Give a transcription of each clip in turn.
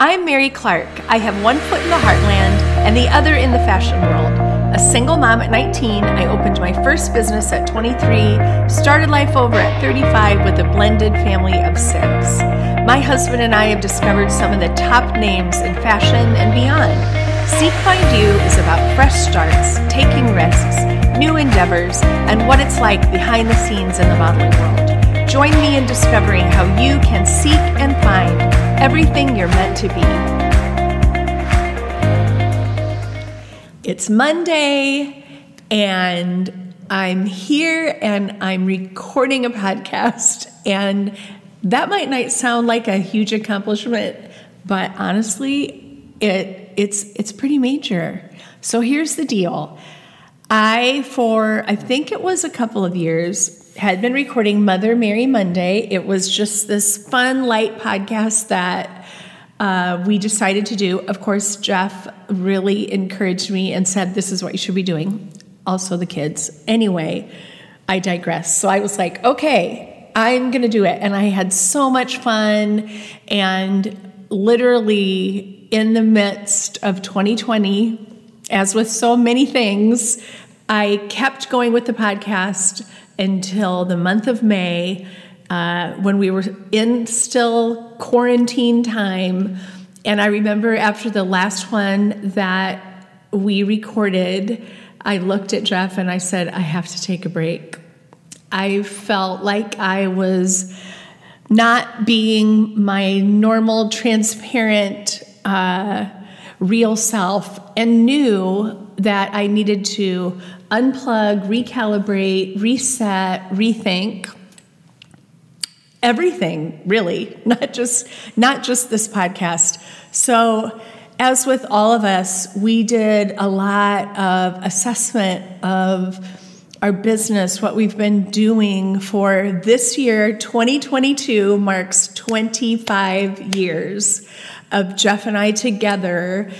I'm Mary Clark. I have one foot in the heartland and the other in the fashion world. A single mom at 19, I opened my first business at 23, started life over at 35 with a blended family of 6. My husband and I have discovered some of the top names in fashion and beyond. Seek Find You is about fresh starts, taking risks, new endeavors, and what it's like behind the scenes in the modeling world. Join me in discovering how you can seek and find everything you're meant to be. It's Monday, and I'm here, and I'm recording a podcast, and that might not sound like a huge accomplishment, but honestly, it's pretty major. So here's the deal. I think it was a couple of years, had been recording Mother Mary Monday. It was just this fun, light podcast that we decided to do. Of course, Jeff really encouraged me and said, this is what you should be doing. Also the kids. Anyway, I digress. So I was like, okay, I'm going to do it. And I had so much fun. And literally in the midst of 2020, as with so many things, I kept going with the podcast until the month of May, when we were in still quarantine time. And I remember after the last one that we recorded, I looked at Jeff and I said, I have to take a break. I felt like I was not being my normal, transparent, real self, and knew that I needed to unplug, recalibrate, reset, rethink everything, really, not just this podcast. So as with all of us, we did a lot of assessment of our business, what we've been doing for this year. 2022 marks 25 years of Jeff and I together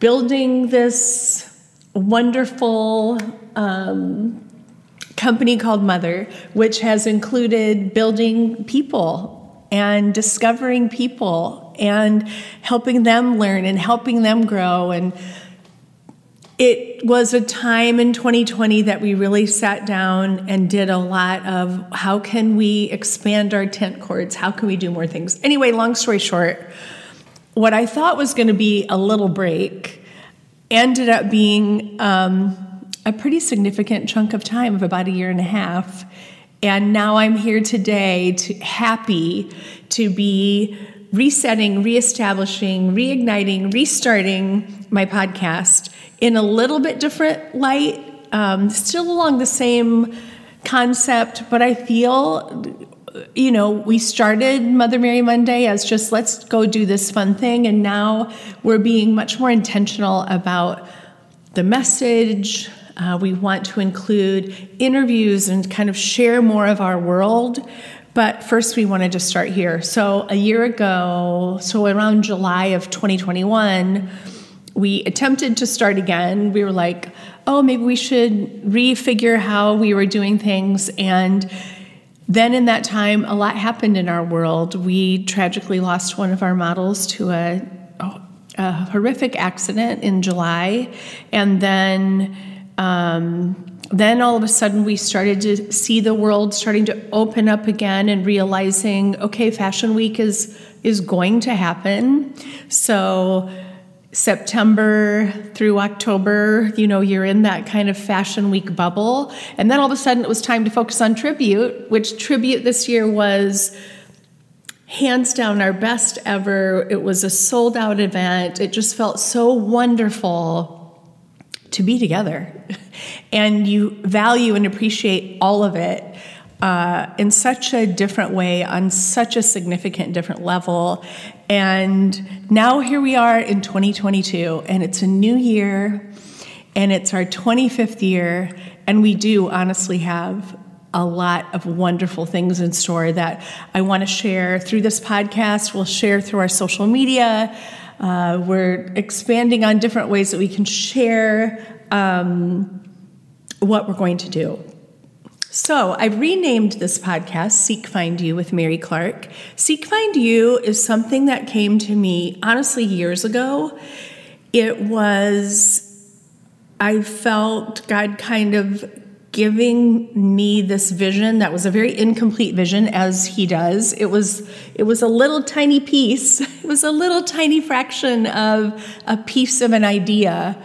building this wonderful company called Mother, which has included building people and discovering people and helping them learn and helping them grow. And it was a time in 2020 that we really sat down and did a lot of how can we expand our tent cords? How can we do more things? Anyway, long story short, what I thought was going to be a little break ended up being a pretty significant chunk of time of about a year and a half. And now I'm here today, happy to be resetting, reestablishing, reigniting, restarting my podcast in a little bit different light, still along the same concept, but I feel, you know, we started Mother Mary Monday as just let's go do this fun thing. And now we're being much more intentional about the message. We want to include interviews and kind of share more of our world. But first we wanted to start here. So a year ago, so around July of 2021, we attempted to start again. We were like, oh, maybe we should refigure how we were doing things. And then in that time, a lot happened in our world. We tragically lost one of our models to a horrific accident in July. And then all of a sudden we started to see the world starting to open up again and realizing, okay, Fashion Week is going to happen. So September through October, you know, you're in that kind of Fashion Week bubble. And then all of a sudden it was time to focus on Tribute, which Tribute this year was hands down our best ever. It was a sold out event. It just felt so wonderful to be together. And you value and appreciate all of it in such a different way, on such a significant different level. And now here we are in 2022, and it's a new year, and it's our 25th year, and we do honestly have a lot of wonderful things in store that I want to share through this podcast. We'll share through our social media. We're expanding on different ways that we can share what we're going to do. So I renamed this podcast, Seek Find You with Mary Clark. Seek Find You is something that came to me, honestly, years ago. It was, I felt God kind of giving me this vision that was a very incomplete vision, as he does. It was a little tiny piece. It was a little tiny fraction of a piece of an idea.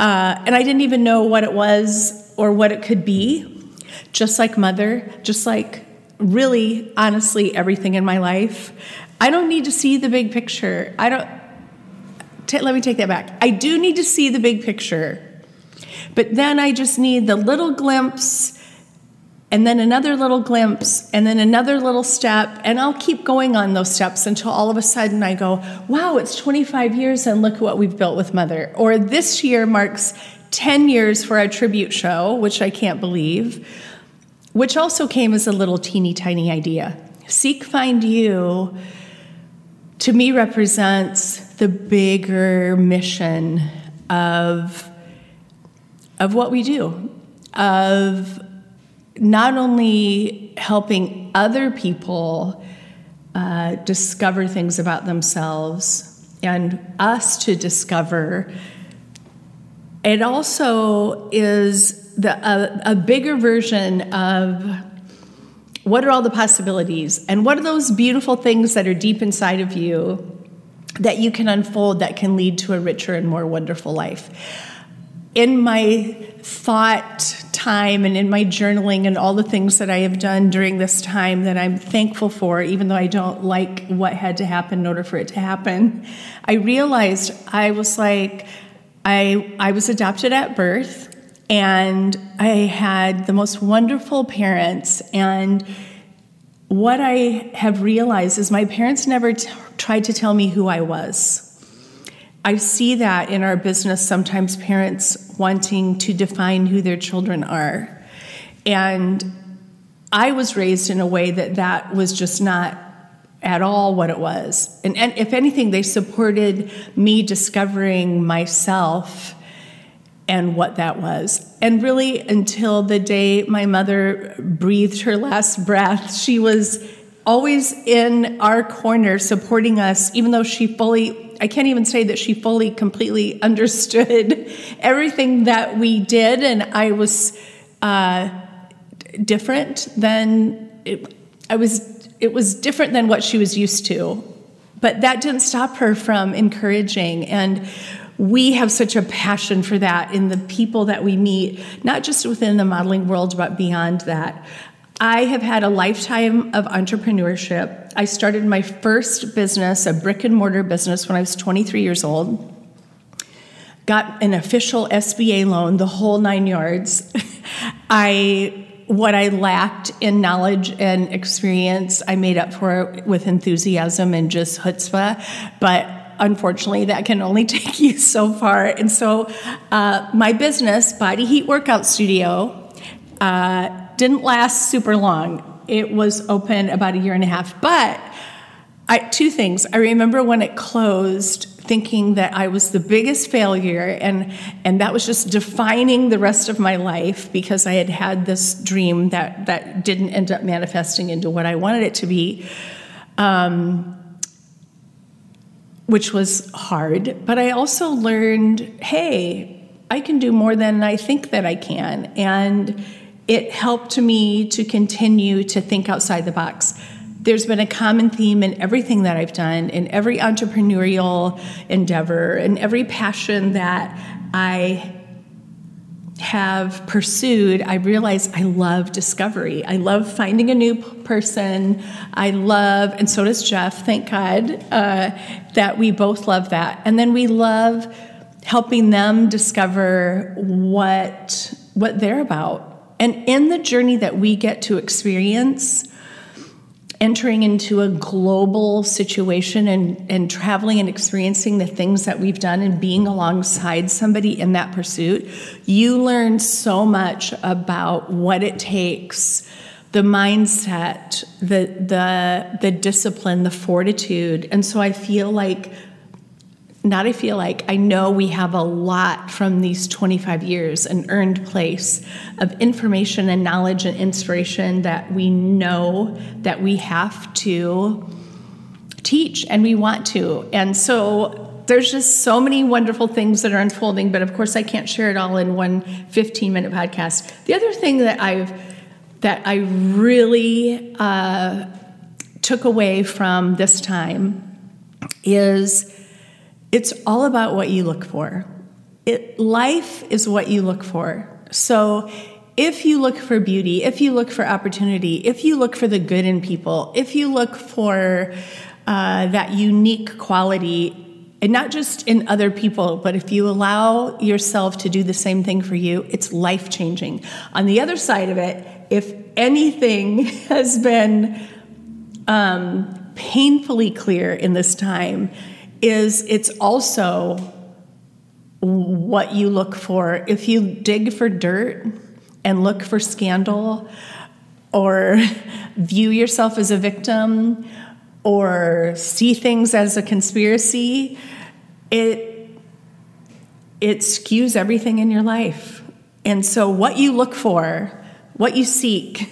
And I didn't even know what it was or what it could be. Just like Mother, just like really, honestly, everything in my life. I don't need to see the big picture. Let me take that back. I do need to see the big picture, but then I just need the little glimpse and then another little glimpse and then another little step, and I'll keep going on those steps until all of a sudden I go, wow, it's 25 years and look what we've built with Mother. Or this year marks 10 years for our tribute show, which I can't believe, which also came as a little teeny tiny idea. Seek Find You, to me, represents the bigger mission of what we do, of not only helping other people discover things about themselves and us to discover. It also is a bigger version of what are all the possibilities and what are those beautiful things that are deep inside of you that you can unfold that can lead to a richer and more wonderful life. In my thought time and in my journaling and all the things that I have done during this time that I'm thankful for, even though I don't like what had to happen in order for it to happen, I realized I was adopted at birth, and I had the most wonderful parents. And what I have realized is my parents never tried to tell me who I was. I see that in our business, sometimes parents wanting to define who their children are. And I was raised in a way that was just not at all what it was. And if anything, they supported me discovering myself and what that was. And really, until the day my mother breathed her last breath, she was always in our corner supporting us, even though I can't even say that she fully, completely understood everything that we did. And I was different than... It was different than what she was used to, but that didn't stop her from encouraging. And we have such a passion for that in the people that we meet, not just within the modeling world, but beyond that. I have had a lifetime of entrepreneurship. I started my first business, a brick and mortar business, when I was 23 years old. Got an official SBA loan, the whole nine yards. What I lacked in knowledge and experience, I made up for with enthusiasm and just chutzpah. But unfortunately, that can only take you so far. And so my business, Body Heat Workout Studio, didn't last super long. It was open about a year and a half. But two things. I remember when it closed, thinking that I was the biggest failure, and that was just defining the rest of my life, because I had this dream that didn't end up manifesting into what I wanted it to be, which was hard. But I also learned, hey, I can do more than I think that I can. And it helped me to continue to think outside the box. There's been a common theme in everything that I've done, in every entrepreneurial endeavor, in every passion that I have pursued. I realize I love discovery. I love finding a new person. And so does Jeff, thank God, that we both love that. And then we love helping them discover what they're about. And in the journey that we get to experience, entering into a global situation and traveling and experiencing the things that we've done and being alongside somebody in that pursuit, you learn so much about what it takes, the mindset, the discipline, the fortitude. And so I feel like not I feel like, I know we have a lot from these 25 years, an earned place of information and knowledge and inspiration that we know that we have to teach and we want to. And so there's just so many wonderful things that are unfolding, but of course I can't share it all in one 15-minute podcast. The other thing that I really took away from this time is it's all about what you look for. Life is what you look for. So if you look for beauty, if you look for opportunity, if you look for the good in people, if you look for that unique quality, and not just in other people, but if you allow yourself to do the same thing for you, it's life-changing. On the other side of it, if anything has been painfully clear in this time, is it's also what you look for. If you dig for dirt and look for scandal or view yourself as a victim or see things as a conspiracy, it skews everything in your life. And so what you look for, what you seek,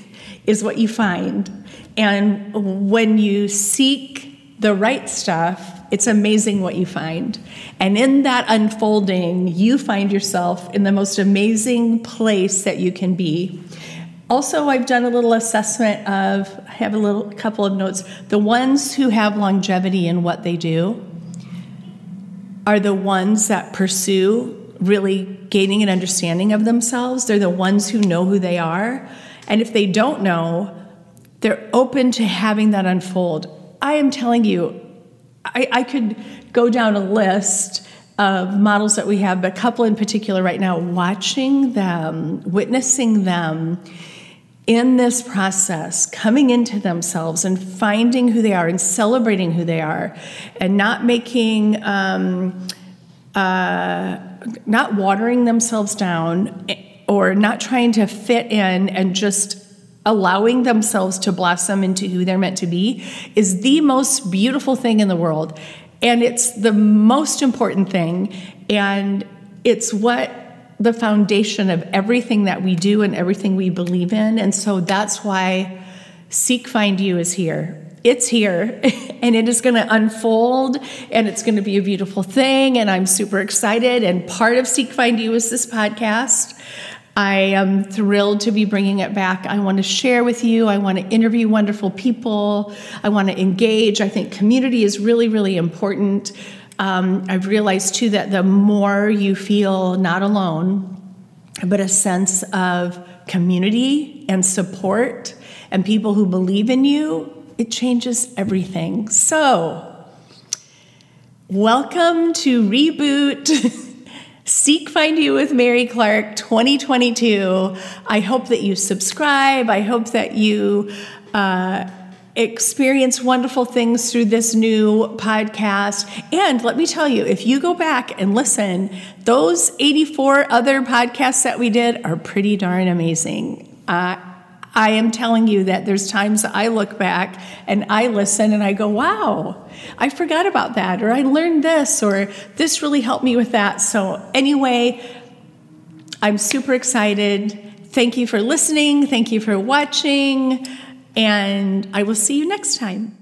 is what you find. And when you seek the right stuff, it's amazing what you find. And in that unfolding, you find yourself in the most amazing place that you can be. Also, I've done a little assessment of, I have a couple of notes. The ones who have longevity in what they do are the ones that pursue really gaining an understanding of themselves. They're the ones who know who they are. And if they don't know, they're open to having that unfold. I am telling you, I could go down a list of models that we have, but a couple in particular right now, watching them, witnessing them in this process, coming into themselves and finding who they are and celebrating who they are and not making, not watering themselves down or not trying to fit in and just allowing themselves to blossom into who they're meant to be is the most beautiful thing in the world. And it's the most important thing. And it's what the foundation of everything that we do and everything we believe in. And so that's why Seek Find You is here. It's here and it is going to unfold and it's going to be a beautiful thing. And I'm super excited. And part of Seek Find You is this podcast. I am thrilled to be bringing it back. I want to share with you. I want to interview wonderful people. I want to engage. I think community is really, really important. I've realized, too, that the more you feel not alone, but a sense of community and support and people who believe in you, it changes everything. So, welcome to Reboot. Seek Find You with Mary Clark 2022. I hope that you subscribe. I hope that you experience wonderful things through this new podcast. And let me tell you, if you go back and listen, those 84 other podcasts that we did are pretty darn amazing. I am telling you that there's times I look back and I listen and I go, wow, I forgot about that, or I learned this, or this really helped me with that. So anyway, I'm super excited. Thank you for listening. Thank you for watching. And I will see you next time.